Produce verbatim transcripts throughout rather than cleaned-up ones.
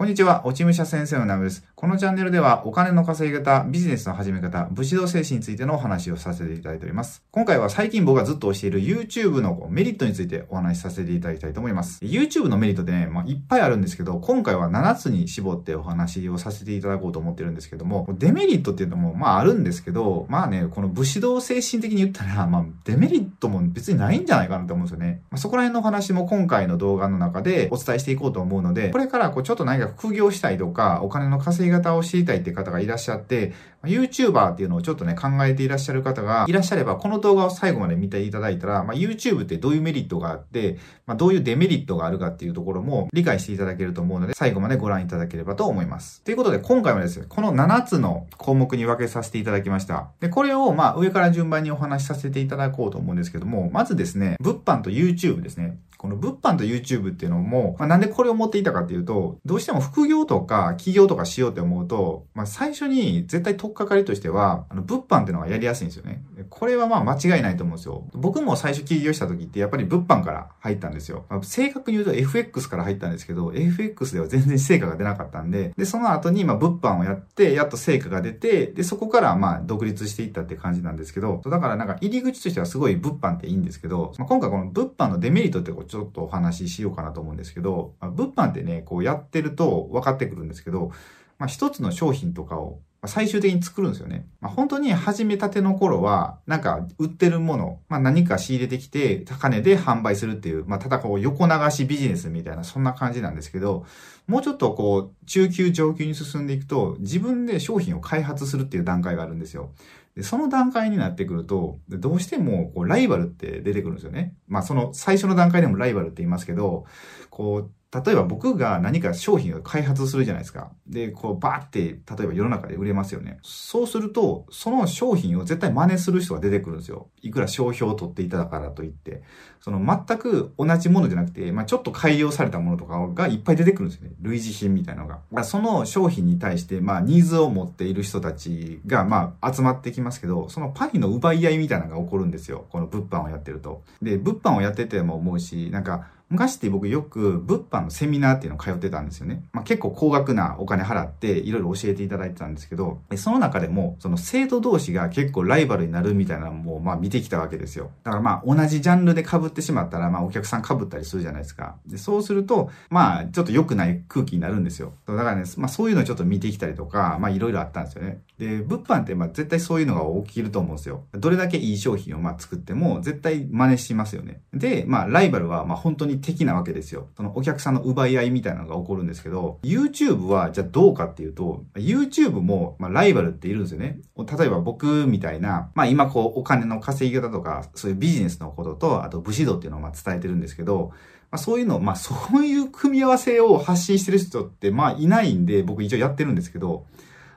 こんにちは、落ち武者先生のナムです。このチャンネルではお金の稼ぎ方、ビジネスの始め方、武士道精神についてのお話をさせていただいております。今回は最近僕がずっと推している YouTube のメリットについてお話しさせていただきたいと思います。YouTube のメリットでね、まあ、いっぱいあるんですけど、今回はななつに絞ってお話をさせていただこうと思ってるんですけども、デメリットっていうのもまああるんですけど、まあね、この武士道精神的に言ったら、まあデメリットも別にないんじゃないかなと思うんですよね。まあ、そこら辺のお話も今回の動画の中でお伝えしていこうと思うので、これからこうちょっと何か副業したいとか、お金の稼ぎ方を知りたいって方がいらっしゃって、YouTuber っていうのをちょっとね、考えていらっしゃる方がいらっしゃれば、この動画を最後まで見ていただいたら、まあ、YouTube ってどういうメリットがあって、まあ、どういうデメリットがあるかっていうところも理解していただけると思うので、最後までご覧いただければと思います。ということで、今回はですね、このななつの項目に分けさせていただきました。で、これをまあ、上から順番にお話しさせていただこうと思うんですけども、まずですね、物販と YouTube ですね。この物販と YouTube っていうのも、まあ、なんでこれを持っていたかっていうと、どうしても副業とか起業とかしようって思うと、まあ、最初に絶対取っかかりとしては、あの、物販っていうのがやりやすいんですよね。これはまあ間違いないと思うんですよ。僕も最初起業した時ってやっぱり物販から入ったんですよ。まあ、正確に言うと エフエックス から入ったんですけど、エフエックス では全然成果が出なかったんで、で、その後にまあ物販をやって、やっと成果が出て、で、そこからまあ独立していったって感じなんですけど、だからなんか入り口としてはすごい物販っていいんですけど、まあ、今回この物販のデメリットってちょっとお話ししようかなと思うんですけど、まあ、物販ってね、こうやってると分かってくるんですけど、まあ、一つの商品とかを最終的に作るんですよね。まあ、本当に始めたての頃は、なんか売ってるもの、まあ、何か仕入れてきて、高値で販売するっていう、まあ、ただこう横流しビジネスみたいな、そんな感じなんですけど、もうちょっとこう、中級上級に進んでいくと、自分で商品を開発するっていう段階があるんですよ。で、その段階になってくると、どうしてもこうライバルって出てくるんですよね。まあ、その最初の段階でもライバルって言いますけど、こう、例えば僕が何か商品を開発するじゃないですか。で、こうバーって、例えば世の中で売れますよね。そうすると、その商品を絶対真似する人が出てくるんですよ。いくら商標を取っていただからといって。その全く同じものじゃなくて、まあ、ちょっと改良されたものとかがいっぱい出てくるんですよね。類似品みたいなのが。だからその商品に対して、まあ、ニーズを持っている人たちが、まあ、集まってきますけど、そのパイの奪い合いみたいなのが起こるんですよ。この物販をやってると。で、物販をやってても思うし、なんか、昔って僕よく物販のセミナーっていうのを通ってたんですよね。まあ、結構高額なお金払っていろいろ教えていただいてたんですけど、その中でもその生徒同士が結構ライバルになるみたいなのもまあ見てきたわけですよ。だからまあ同じジャンルで被ってしまったらまあお客さん被ったりするじゃないですか。で、そうするとまあちょっと良くない空気になるんですよ。だからね、まあそういうのをちょっと見てきたりとか、まあいろいろあったんですよね。で、物販ってまあ絶対そういうのが起きると思うんですよ。どれだけいい商品をまあ作っても絶対真似しますよね。で、まあライバルはまあ本当に的なわけですよ。そのお客さんの奪い合いみたいなのが起こるんですけど、YouTube はじゃあどうかっていうと、YouTube もまあライバルっているんですよね。例えば僕みたいな、まあ今こうお金の稼ぎ方とか、そういうビジネスのことと、あと武士道っていうのをまあ伝えてるんですけど、まあ、そういうの、まあそういう組み合わせを発信してる人ってまあいないんで、僕一応やってるんですけど、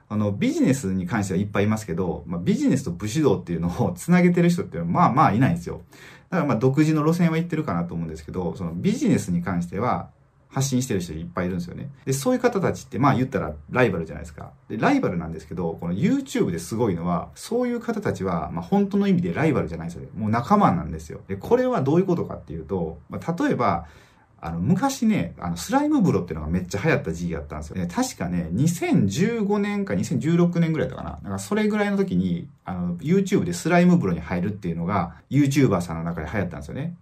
あの、ビジネスに関してはいっぱいいますけど、まあ、ビジネスと武士道っていうのをつなげてる人ってまあまあいないんですよ。だからまあ独自の路線は行ってるかなと思うんですけど、そのビジネスに関しては発信してる人いっぱいいるんですよね。で、そういう方たちってまあ言ったらライバルじゃないですか。で、ライバルなんですけど、この YouTube ですごいのは、そういう方たちはまあ本当の意味でライバルじゃないですよね。もう仲間なんですよ。で、これはどういうことかっていうと、まあ、例えば、あの、昔ね、あの、スライム風呂っていうのがめっちゃ流行った時期があったんですよ。ね、確かね、にせんじゅうごねんかにせんじゅうろくねんぐらいだったかな。なんかそれぐらいの時に、あの、YouTube でスライム風呂に入るっていうのが、YouTuber さんの中で流行ったんですよね。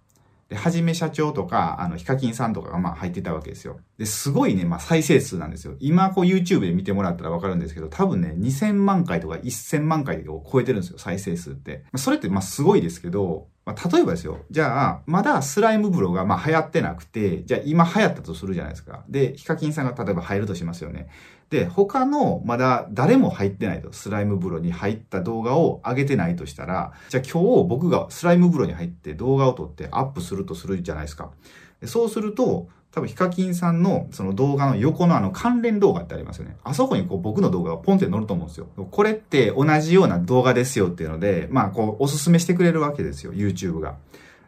で、はじめ社長とか、あの、ヒカキンさんとかがまあ入ってたわけですよ。で、すごいね、まあ再生数なんですよ。今、こう YouTube で見てもらったらわかるんですけど、多分ね、にせんまんかいとかせんまんかいを超えてるんですよ、再生数って。それってまあすごいですけど、まあ、例えばですよ。じゃあ、まだスライム風呂がまあ流行ってなくて、じゃあ今流行ったとするじゃないですか。で、ヒカキンさんが例えば入るとしますよね。で、他のまだ誰も入ってないと、スライム風呂に入った動画を上げてないとしたら、じゃあ今日僕がスライム風呂に入って動画を撮ってアップするとするじゃないですか。そうすると、多分ヒカキンさんのその動画の横のあの関連動画ってありますよね。あそこにこう僕の動画がポンって載ると思うんですよ。これって同じような動画ですよっていうので、まあこうおすすめしてくれるわけですよ、YouTube が。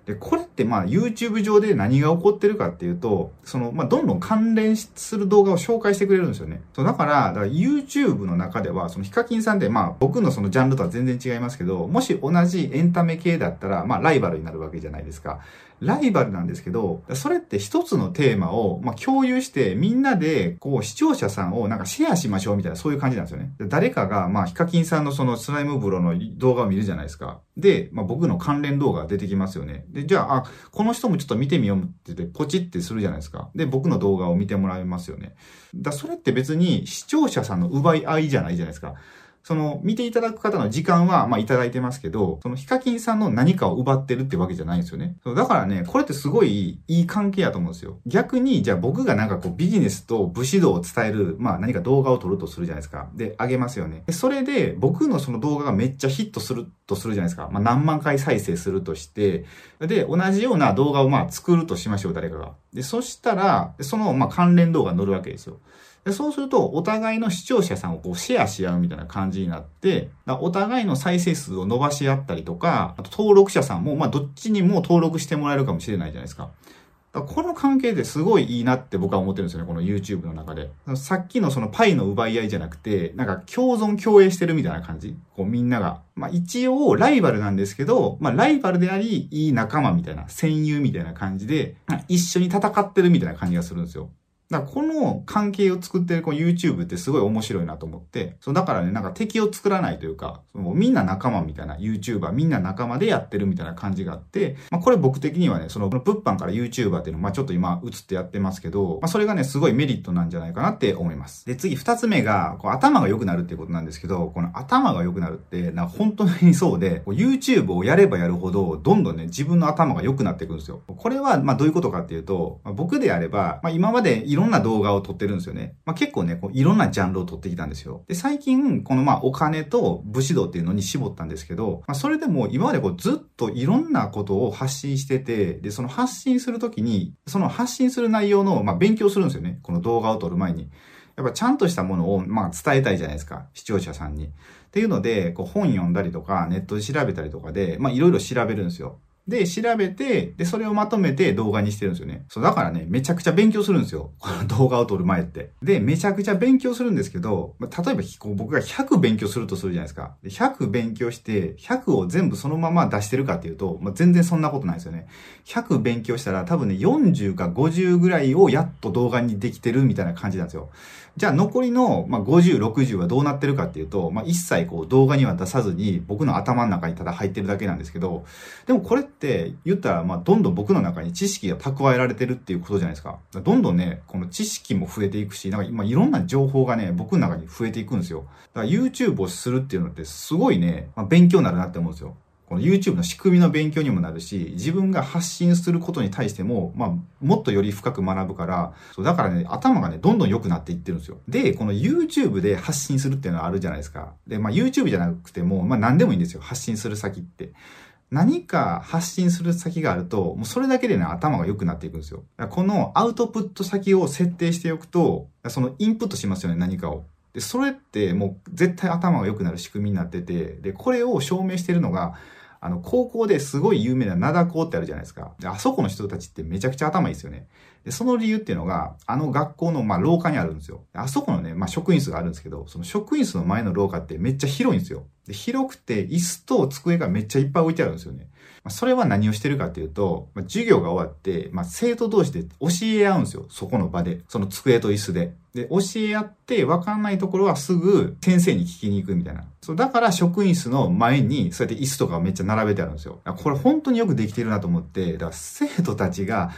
で、これってまあ YouTube 上で何が起こってるかっていうと、その、まあどんどん関連する動画を紹介してくれるんですよね。そう、だから、だから YouTube の中では、そのヒカキンさんってまあ僕のそのジャンルとは全然違いますけど、もし同じエンタメ系だったら、まあライバルになるわけじゃないですか。ライバルなんですけど、それって一つのテーマをまあ共有して、みんなでこう視聴者さんをなんかシェアしましょうみたいなそういう感じなんですよね。誰かがまあヒカキンさんのそのスライム風呂の動画を見るじゃないですか。で、まあ僕の関連動画が出てきますよね。で、じゃあ、あ、この人もちょっと見てみようって言って、ポチってするじゃないですか。で、僕の動画を見てもらいますよね。だそれって別に視聴者さんの奪い合いじゃないじゃないですか。その、見ていただく方の時間は、まあ、いただいてますけど、その、ヒカキンさんの何かを奪ってるってわけじゃないんですよね。だからね、これってすごいいい関係やと思うんですよ。逆に、じゃあ僕がなんかこう、ビジネスと武士道を伝える、まあ、何か動画を撮るとするじゃないですか。で、あげますよね。で、それで、僕のその動画がめっちゃヒットするとするじゃないですか。まあ、何万回再生するとして、で、同じような動画をまあ、作るとしましょう、誰かが。で、そしたら、その、まあ、関連動画に載るわけですよ。でそうすると、お互いの視聴者さんをこうシェアし合うみたいな感じになって、お互いの再生数を伸ばし合ったりとか、あと登録者さんも、まあ、どっちにも登録してもらえるかもしれないじゃないですか。だからこの関係ですごいいいなって僕は思ってるんですよね、この YouTube の中で。さっきのそのパイの奪い合いじゃなくて、なんか共存共栄してるみたいな感じ。こうみんなが。まあ一応ライバルなんですけど、まあライバルであり、いい仲間みたいな、戦友みたいな感じで、一緒に戦ってるみたいな感じがするんですよ。だからこの関係を作ってるこの YouTube ってすごい面白いなと思って、そうだからね、なんか敵を作らないというか、もうみんな仲間みたいな YouTuber、みんな仲間でやってるみたいな感じがあって、まあこれ僕的にはね、その物販から YouTuber っていうのまあちょっと今映ってやってますけど、まあそれがね、すごいメリットなんじゃないかなって思います。で、次二つ目が、こう頭が良くなるっていうことなんですけど、この頭が良くなるって、なんか本当にそうで、YouTube をやればやるほど、どんどんね、自分の頭が良くなっていくんですよ。これはまあどういうことかっていうと、まあ、僕であれば、まあ今までいろんな動画を撮ってるんですよね。まあ、結構ね、こういろんなジャンルを撮ってきたんですよ。で、最近、このまあお金と武士道っていうのに絞ったんですけど、まあ、それでも今までこうずっといろんなことを発信してて、で、その発信するときに、その発信する内容のまあ勉強するんですよね。この動画を撮る前に。やっぱちゃんとしたものをまあ伝えたいじゃないですか。視聴者さんに。っていうので、こう本読んだりとか、ネットで調べたりとかで、まあいろいろ調べるんですよ。で、調べて、で、それをまとめて動画にしてるんですよね。そう、だからね、めちゃくちゃ勉強するんですよ。この動画を撮る前って。で、めちゃくちゃ勉強するんですけど、まあ、例えばこう僕がひゃく勉強するとするじゃないですか。でひゃく勉強して、ひゃくを全部そのまま出してるかっていうと、まあ、全然そんなことないですよね。ひゃく勉強したら多分ね、よんじゅうかごじゅうぐらいをやっと動画にできてるみたいな感じなんですよ。じゃあ残りの、まあ、ごじゅう、ろくじゅうはどうなってるかっていうと、まあ、一切こう動画には出さずに僕の頭の中にただ入ってるだけなんですけど、でもこれって言ったら、まあ、どんどん僕の中に知識が蓄えられてるっていうことじゃないですか。どんどんね、この知識も増えていくし、なんか今いろんな情報がね、僕の中に増えていくんですよ。だから YouTube をするっていうのってすごいね、まあ、勉強になるなって思うんですよ。この YouTube の仕組みの勉強にもなるし、自分が発信することに対しても、まあ、もっとより深く学ぶから、そうだからね、頭がね、どんどん良くなっていってるんですよ。で、この YouTube で発信するっていうのはあるじゃないですか。で、まあ YouTube じゃなくても、まあ何でもいいんですよ。発信する先って。何か発信する先があると、もうそれだけでね、頭が良くなっていくんですよ。このアウトプット先を設定しておくと、そのインプットしますよね、何かを。で、それってもう絶対頭が良くなる仕組みになってて、で、これを証明してるのが、あの、高校ですごい有名な灘高ってあるじゃないですか。で、あそこの人たちってめちゃくちゃ頭いいですよね。で、その理由っていうのが、あの学校の、まあ、廊下にあるんですよ。あそこのね、まあ、職員室があるんですけど、その職員室の前の廊下ってめっちゃ広いんですよ。で、広くて椅子と机がめっちゃいっぱい置いてあるんですよね。まあ、それは何をしてるかっていうと、まあ、授業が終わって、まあ、生徒同士で教え合うんですよ。そこの場で。その机と椅子で。で、教え合って、わかんないところはすぐ先生に聞きに行くみたいな。そう、だから職員室の前に、そうやって椅子とかをめっちゃ並べてあるんですよ。これ本当によくできてるなと思って、だから生徒たちが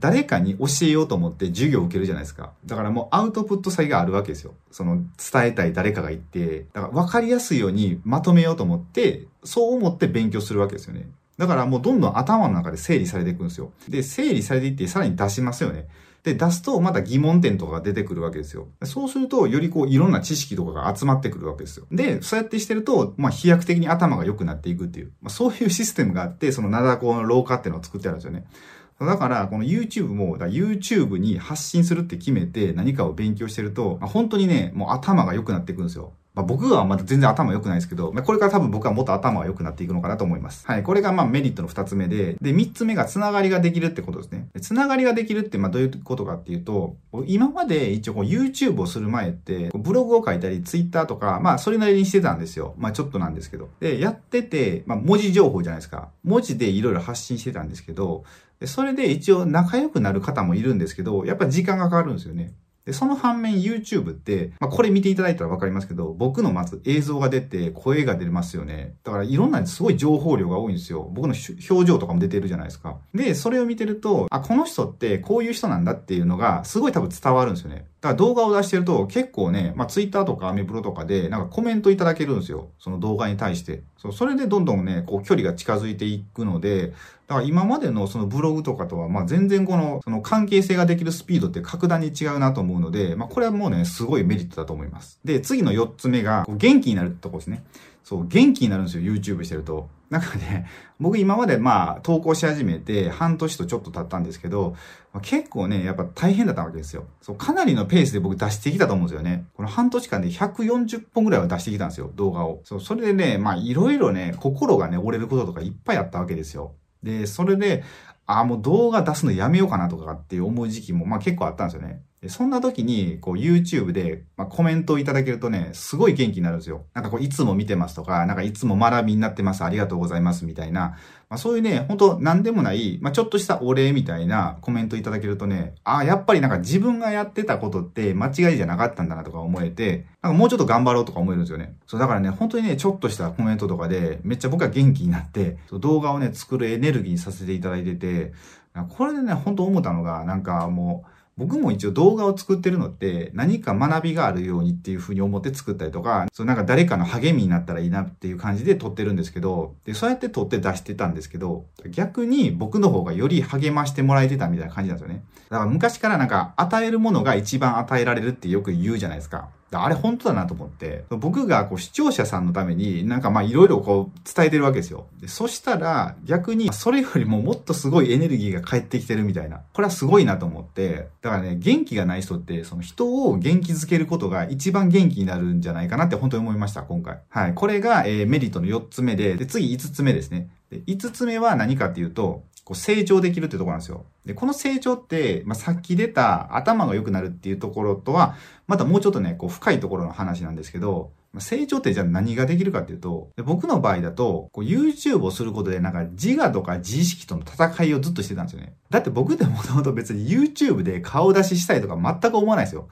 誰かに教えようと思って授業を受けるじゃないですか。だからもうアウトプット先があるわけですよ。その伝えたい誰かがいて、だから分かりやすいようにまとめようと思って、そう思って勉強するわけですよね。だからもうどんどん頭の中で整理されていくんですよ。で、整理されていってさらに出しますよね。で、出すとまた疑問点とかが出てくるわけですよ。そうすると、よりこう、いろんな知識とかが集まってくるわけですよ。で、そうやってしてると、まあ、飛躍的に頭が良くなっていくっていう、まあ、そういうシステムがあって、その灘高の廊下っていうのを作ってあるんですよね。だから、この YouTube も、YouTube に発信するって決めて何かを勉強してると、本当にね、もう頭が良くなっていくんですよ。まあ、僕はまだ全然頭良くないですけど、まあ、これから多分僕はもっと頭が良くなっていくのかなと思います。はい。これがまあメリットの二つ目で、で、三つ目がつながりができるってことですね。つながりができるってまあどういうことかっていうと、今まで一応こう YouTube をする前って、ブログを書いたり Twitter とか、まあそれなりにしてたんですよ。まあちょっとなんですけど。で、やってて、まあ文字情報じゃないですか。文字でいろいろ発信してたんですけど、それで一応仲良くなる方もいるんですけど、やっぱ時間がかかるんですよね。で、その反面 YouTube って、まあ、これ見ていただいたらわかりますけど、僕のまず映像が出て、声が出ますよね。だからいろんなすごい情報量が多いんですよ。僕の表情とかも出てるじゃないですか。で、それを見てると、あ、この人ってこういう人なんだっていうのが、すごい多分伝わるんですよね。だから動画を出してると結構ね、まあ、Twitter とかアメブロとかでなんかコメントいただけるんですよ。その動画に対して。そう、それでどんどんね、こう距離が近づいていくので、だから今までのそのブログとかとは、まあ、全然この、その関係性ができるスピードって格段に違うなと思うので、まあ、これはもうね、すごいメリットだと思います。で、次のよっつめが、元気になるってとこですね。そう、元気になるんですよ、YouTube してると。なんかね、僕今までまあ、投稿し始めて、半年とちょっと経ったんですけど、結構ね、やっぱ大変だったわけですよ。そう、かなりのペースで僕出してきたと思うんですよね。この半年間でひゃくよんじゅっぽんぐらいは出してきたんですよ、動画を。そう、それでね、まあ、いろいろね、心がね、折れることとかいっぱいあったわけですよ。で、それで、あ、もう動画出すのやめようかなとかっていう思う時期も、まあ結構あったんですよね。そんな時に、こう YouTube で、まあ、コメントをいただけるとね、すごい元気になるんですよ。なんかこう、いつも見てますとか、なんかいつも学びになってます、ありがとうございます、みたいな。まあそういうね、ほんと何でもない、まあちょっとしたお礼みたいなコメントいただけるとね、ああ、やっぱりなんか自分がやってたことって間違いじゃなかったんだなとか思えて、なんかもうちょっと頑張ろうとか思えるんですよね。そう、だからね、本当にね、ちょっとしたコメントとかで、めっちゃ僕は元気になって、動画をね、作るエネルギーにさせていただいてて、これでね、ほんと思ったのが、なんかもう、僕も一応動画を作ってるのって何か学びがあるようにっていうふうに思って作ったりとか、そうなんか誰かの励みになったらいいなっていう感じで撮ってるんですけど、で、そうやって撮って出してたんですけど、逆に僕の方がより励ましてもらえてたみたいな感じなんですよね。だから昔からなんか与えるものが一番与えられるってよく言うじゃないですか。あれ本当だなと思って、僕がこう視聴者さんのためになんかまあいろいろこう伝えてるわけですよ。で、そしたら逆にそれよりももっとすごいエネルギーが返ってきてるみたいな。これはすごいなと思って、だからね、元気がない人ってその人を元気づけることが一番元気になるんじゃないかなって本当に思いました、今回。はい。これが、えー、メリットのよっつめで、で、次いつつめですね。で、いつつめは何かっていうと、こう成長できるってところなんですよ。で、この成長って、まあ、さっき出た頭が良くなるっていうところとは、またもうちょっとね、こう深いところの話なんですけど、成長ってじゃあ何ができるかっていうと、僕の場合だと、YouTube をすることでなんか自我とか自意識との戦いをずっとしてたんですよね。だって僕でもともと別に YouTube で顔出ししたいとか全く思わないですよ。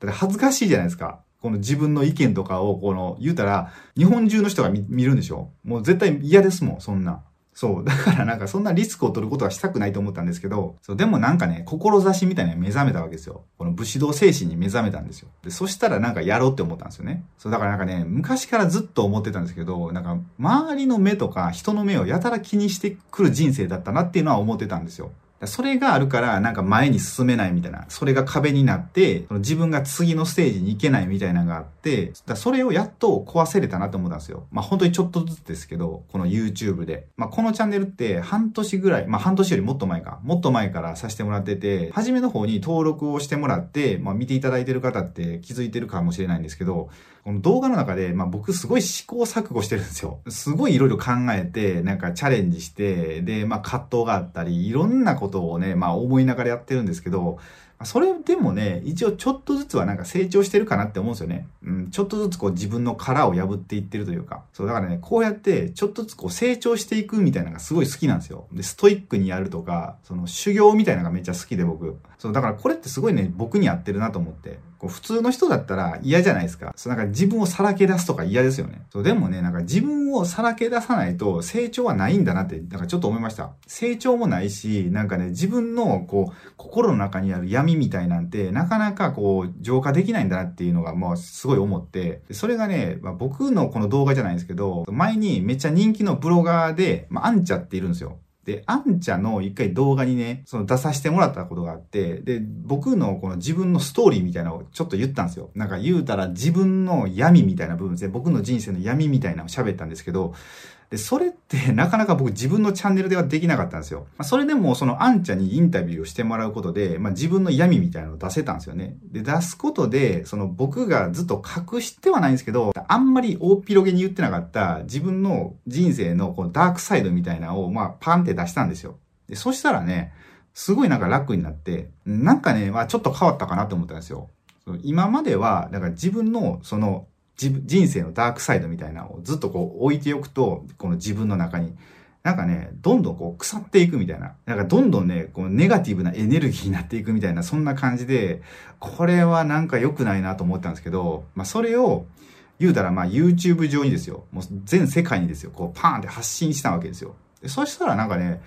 だって恥ずかしいじゃないですか。この自分の意見とかを、この、言うたら、日本中の人が 見, 見るんでしょ？もう絶対嫌ですもん、そんな。そう。だからなんかそんなリスクを取ることはしたくないと思ったんですけど、そう、でもなんかね、志みたいなのに目覚めたわけですよ。この武士道精神に目覚めたんですよ。で、そしたらなんかやろうって思ったんですよね。そう、だからなんかね、昔からずっと思ってたんですけど、なんか周りの目とか人の目をやたら気にしてくる人生だったなっていうのは思ってたんですよ。それがあるから、なんか前に進めないみたいな。それが壁になって、その自分が次のステージに行けないみたいなのがあって、だそれをやっと壊せれたなと思ったんですよ。まあ本当にちょっとずつですけど、この YouTube で。まあこのチャンネルって半年ぐらい、まあ半年よりもっと前か、もっと前からさせてもらってて、初めの方に登録をしてもらって、まあ見ていただいてる方って気づいてるかもしれないんですけど、この動画の中で、まあ僕すごい試行錯誤してるんですよ。すごいいろいろ考えて、なんかチャレンジして、で、まあ葛藤があったり、いろんなことをね、まあ思いながらやってるんですけど、それでもね、一応ちょっとずつはなんか成長してるかなって思うんですよね。うん、ちょっとずつこう自分の殻を破っていってるというか。そう、だからね、こうやってちょっとずつこう成長していくみたいなのがすごい好きなんですよ。で、ストイックにやるとか、その修行みたいなのがめっちゃ好きで僕。そう、だからこれってすごいね、僕に合ってるなと思って。こう普通の人だったら嫌じゃないですか。そう、なんか自分をさらけ出すとか嫌ですよね。そう、でもね、なんか自分をさらけ出さないと成長はないんだなって、なんかちょっと思いました。成長もないし、なんかね、自分のこう、心の中にある闇みたいなんてなかなかこう浄化できないんだなっていうのがまあすごい思って、それがね、まあ、僕のこの動画じゃないんですけど、前にめっちゃ人気のブロガーで、まあ、アンチャっているんですよ。で、アンチャの一回動画にね、その出させてもらったことがあって、で、僕のこの自分のストーリーみたいなのをちょっと言ったんですよ。なんか言うたら自分の闇みたいな部分ですね。僕の人生の闇みたいなのを喋ったんですけど、で、それってなかなか僕自分のチャンネルではできなかったんですよ。まあ、それでもそのアンちゃんにインタビューをしてもらうことで、まあ、自分の闇みたいなのを出せたんですよね。で、出すことで、その僕がずっと隠してはないんですけど、あんまり大広げに言ってなかった自分の人生のこうダークサイドみたいなのをまあパンって出したんですよ。で、そしたらね、すごいなんか楽になって、なんかね、まあ、ちょっと変わったかなと思ったんですよ。今までは、だから自分のその、人生のダークサイドみたいなのをずっとこう置いておくと、この自分の中に、なんかね、どんどんこう腐っていくみたいな、なんかどんどんね、こうネガティブなエネルギーになっていくみたいな、そんな感じで、これはなんか良くないなと思ったんですけど、まあそれを、言うたらまあ YouTube 上にですよ、もう全世界にですよ、こうパーンって発信したわけですよ。で、そしたらなんかね、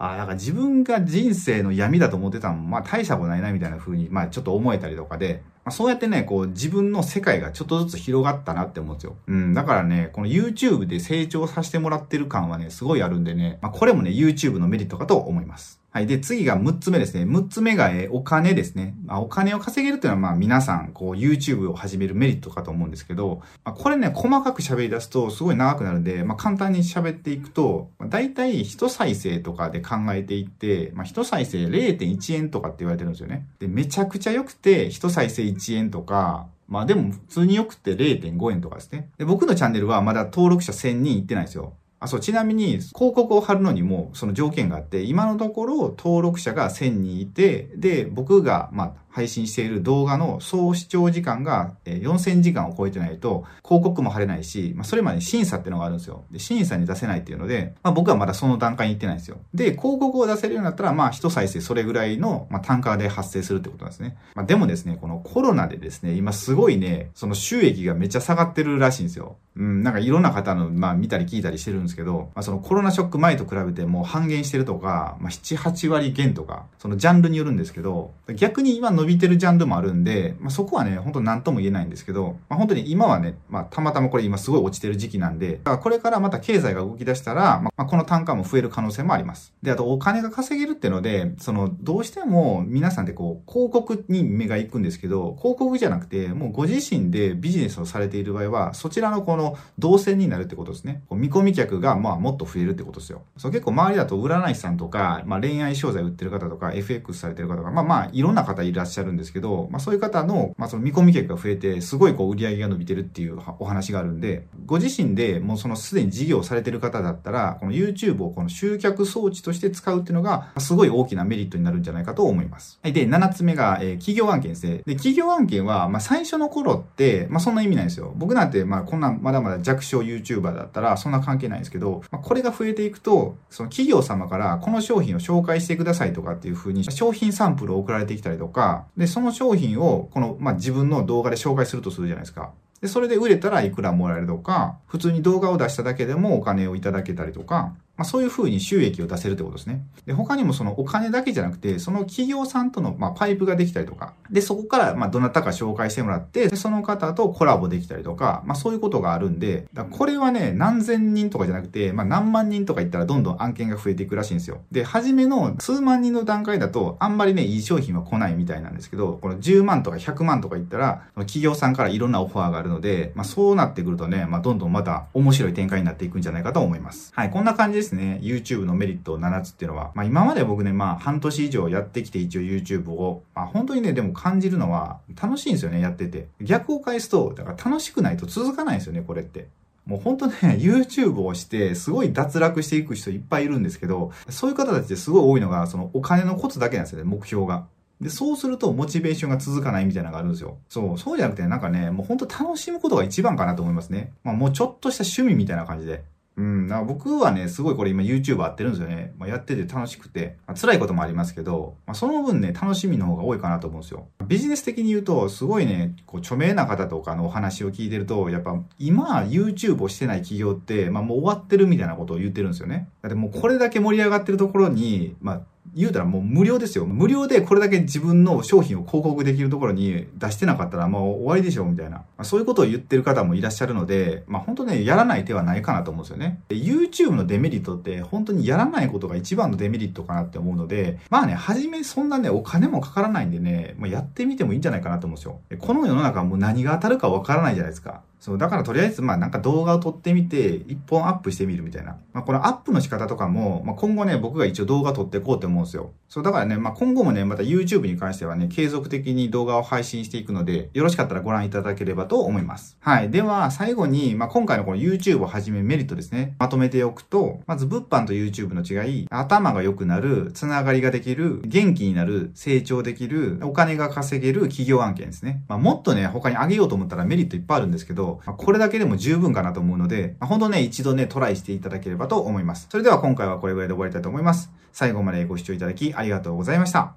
あ、なんか自分が人生の闇だと思ってたのも、まあ大したことないなみたいな風に、まあちょっと思えたりとかで、まあ、そうやってね、こう自分の世界がちょっとずつ広がったなって思うんですよ。うん、だからね、この YouTube で成長させてもらってる感はね、すごいあるんでね、まあこれもね、YouTube のメリットかと思います。はい。で、次がむっつめですね。むっつめが、えー、お金ですね。まあ、お金を稼げるというのは、まあ、皆さん、こう、YouTube を始めるメリットかと思うんですけど、まあ、これね、細かく喋り出すと、すごい長くなるんで、まあ、簡単に喋っていくと、まあ、大体、一再生とかで考えていって、まあ、一再生 れいてんいちえんとかって言われてるんですよね。で、めちゃくちゃ良くて、一再生いちえんとか、まあ、でも、普通に良くて れいてんごえんとかですね。で、僕のチャンネルはまだ登録者せんにんいってないんですよ。あ、そう、ちなみに、広告を貼るのにも、その条件があって、今のところ、登録者がせんにんいて、で、僕が、まあ、配信している動画の総視聴時間がよんせんじかんを超えてないと、広告も貼れないし、まあ、それまで審査っていうのがあるんですよ。で、審査に出せないっていうので、まあ、僕はまだその段階に行ってないんですよ。で、広告を出せるようになったら、まあ、一再生それぐらいの、まあ、単価で発生するってことなんですね。まあ、でもですね、このコロナでですね、今すごいね、その収益がめっちゃ下がってるらしいんですよ。うん、なんかいろんな方の、まあ、見たり聞いたりしてるんですけど、まあ、そのコロナショック前と比べてもう半減してるとか、まあ、なな、はちわりげんとか、そのジャンルによるんですけど、逆に今の伸びてるジャンルもあるんで、まあ、そこはね、本当何とも言えないんですけど、まあ、本当に今はね、まあ、たまたまこれ今すごい落ちてる時期なんで、だからこれからまた経済が動き出したら、まあ、この単価も増える可能性もあります。で、あとお金が稼げるっていうので、その、どうしても皆さんってこう、広告に目が行くんですけど、広告じゃなくて、もうご自身でビジネスをされている場合は、そちらのこの動線になるってことですね。見込み客がまあもっと増えるってことですよ。そう、結構周りだと占い師さんとか、まあ、恋愛商材売ってる方とか、エフエックス されてる方とか、まあまあ、いろんな方いらっしゃる。あるんですけど、まあ、そういう方の、まあ、その見込み客が増えて、すごいこう売り上げが伸びてるっていうお話があるんで、ご自身でもうそのすでに事業をされてる方だったら、この YouTube をこの集客装置として使うっていうのが、すごい大きなメリットになるんじゃないかと思います。はい、で、ななつめが、えー、企業案件ですね。で、企業案件は、まあ、最初の頃って、まあ、そんな意味ないんですよ。僕なんて、まあ、こんなまだまだ弱小 YouTuber だったら、そんな関係ないんですけど、まあ、これが増えていくと、その企業様からこの商品を紹介してくださいとかっていう風に、商品サンプルを送られてきたりとか、で、その商品を、この、まあ、自分の動画で紹介するとするじゃないですか。で、それで売れたらいくらもらえるとか、普通に動画を出しただけでもお金をいただけたりとか、まあ、そういう風に収益を出せるってことですね。で、他にもそのお金だけじゃなくて、その企業さんとのまあパイプができたりとか、で、そこからまあどなたか紹介してもらって、で、その方とコラボできたりとか、まあそういうことがあるんで、だからこれはね、何千人とかじゃなくて、まあ何万人とかいったらどんどん案件が増えていくらしいんですよ。で、初めの数万人の段階だと、あんまりね、いい商品は来ないみたいなんですけど、このじゅうまんとかひゃくまんとかいったら、企業さんからいろんなオファーがあるので、まあそうなってくるとね、まあどんどんまた面白い展開になっていくんじゃないかと思います。はい、こんな感じでですね、YouTube のメリットななつっていうのは、まあ今まで僕ね、まあ半年以上やってきて一応 YouTube を、まあ本当にね、でも感じるのは楽しいんですよね、やってて。逆を返すと、だから楽しくないと続かないんですよね、これって。もうほんとね、YouTube をして、すごい脱落していく人いっぱいいるんですけど、そういう方たちってすごい多いのが、そのお金のコツだけなんですよね、目標が。で、そうするとモチベーションが続かないみたいなのがあるんですよ。そう、そうじゃなくて、なんかね、もうほんと楽しむことが一番かなと思いますね。まあもうちょっとした趣味みたいな感じで。うん、だから僕はね、すごいこれ今 YouTuber やってるんですよね。まあ、やってて楽しくて、まあ、辛いこともありますけど、まあ、その分ね、楽しみの方が多いかなと思うんですよ。ビジネス的に言うと、すごいね、こう著名な方とかのお話を聞いてると、やっぱ今 YouTube をしてない企業って、まあもう終わってるみたいなことを言ってるんですよね。だってもうこれだけ盛り上がってるところに、まあ、言うたらもう無料ですよ。無料でこれだけ自分の商品を広告できるところに出してなかったらもう終わりでしょみたいな。そういうことを言ってる方もいらっしゃるので、まあ本当ね、やらない手はないかなと思うんですよね。で、YouTube のデメリットって本当にやらないことが一番のデメリットかなって思うので、まあね、初めそんなね、お金もかからないんでね、まあ、やってみてもいいんじゃないかなと思うんですよ。この世の中はもう何が当たるかわからないじゃないですか。そう、だからとりあえず、まあなんか動画を撮ってみて、一本アップしてみるみたいな。まあこのアップの仕方とかも、まあ今後ね、僕が一応動画撮っていこうと思うんですよ。そう、だからね、まあ今後もね、また YouTube に関してはね、継続的に動画を配信していくので、よろしかったらご覧いただければと思います。はい。では、最後に、まあ今回のこの YouTube をはじめメリットですね、まとめておくと、まず物販と YouTube の違い、頭が良くなる、つながりができる、元気になる、成長できる、お金が稼げる企業案件ですね。まあもっとね、他にあげようと思ったらメリットいっぱいあるんですけど、これだけでも十分かなと思うので、ほんとね、一度ね、トライしていただければと思います。それでは今回はこれぐらいで終わりたいと思います。最後までご視聴いただきありがとうございました。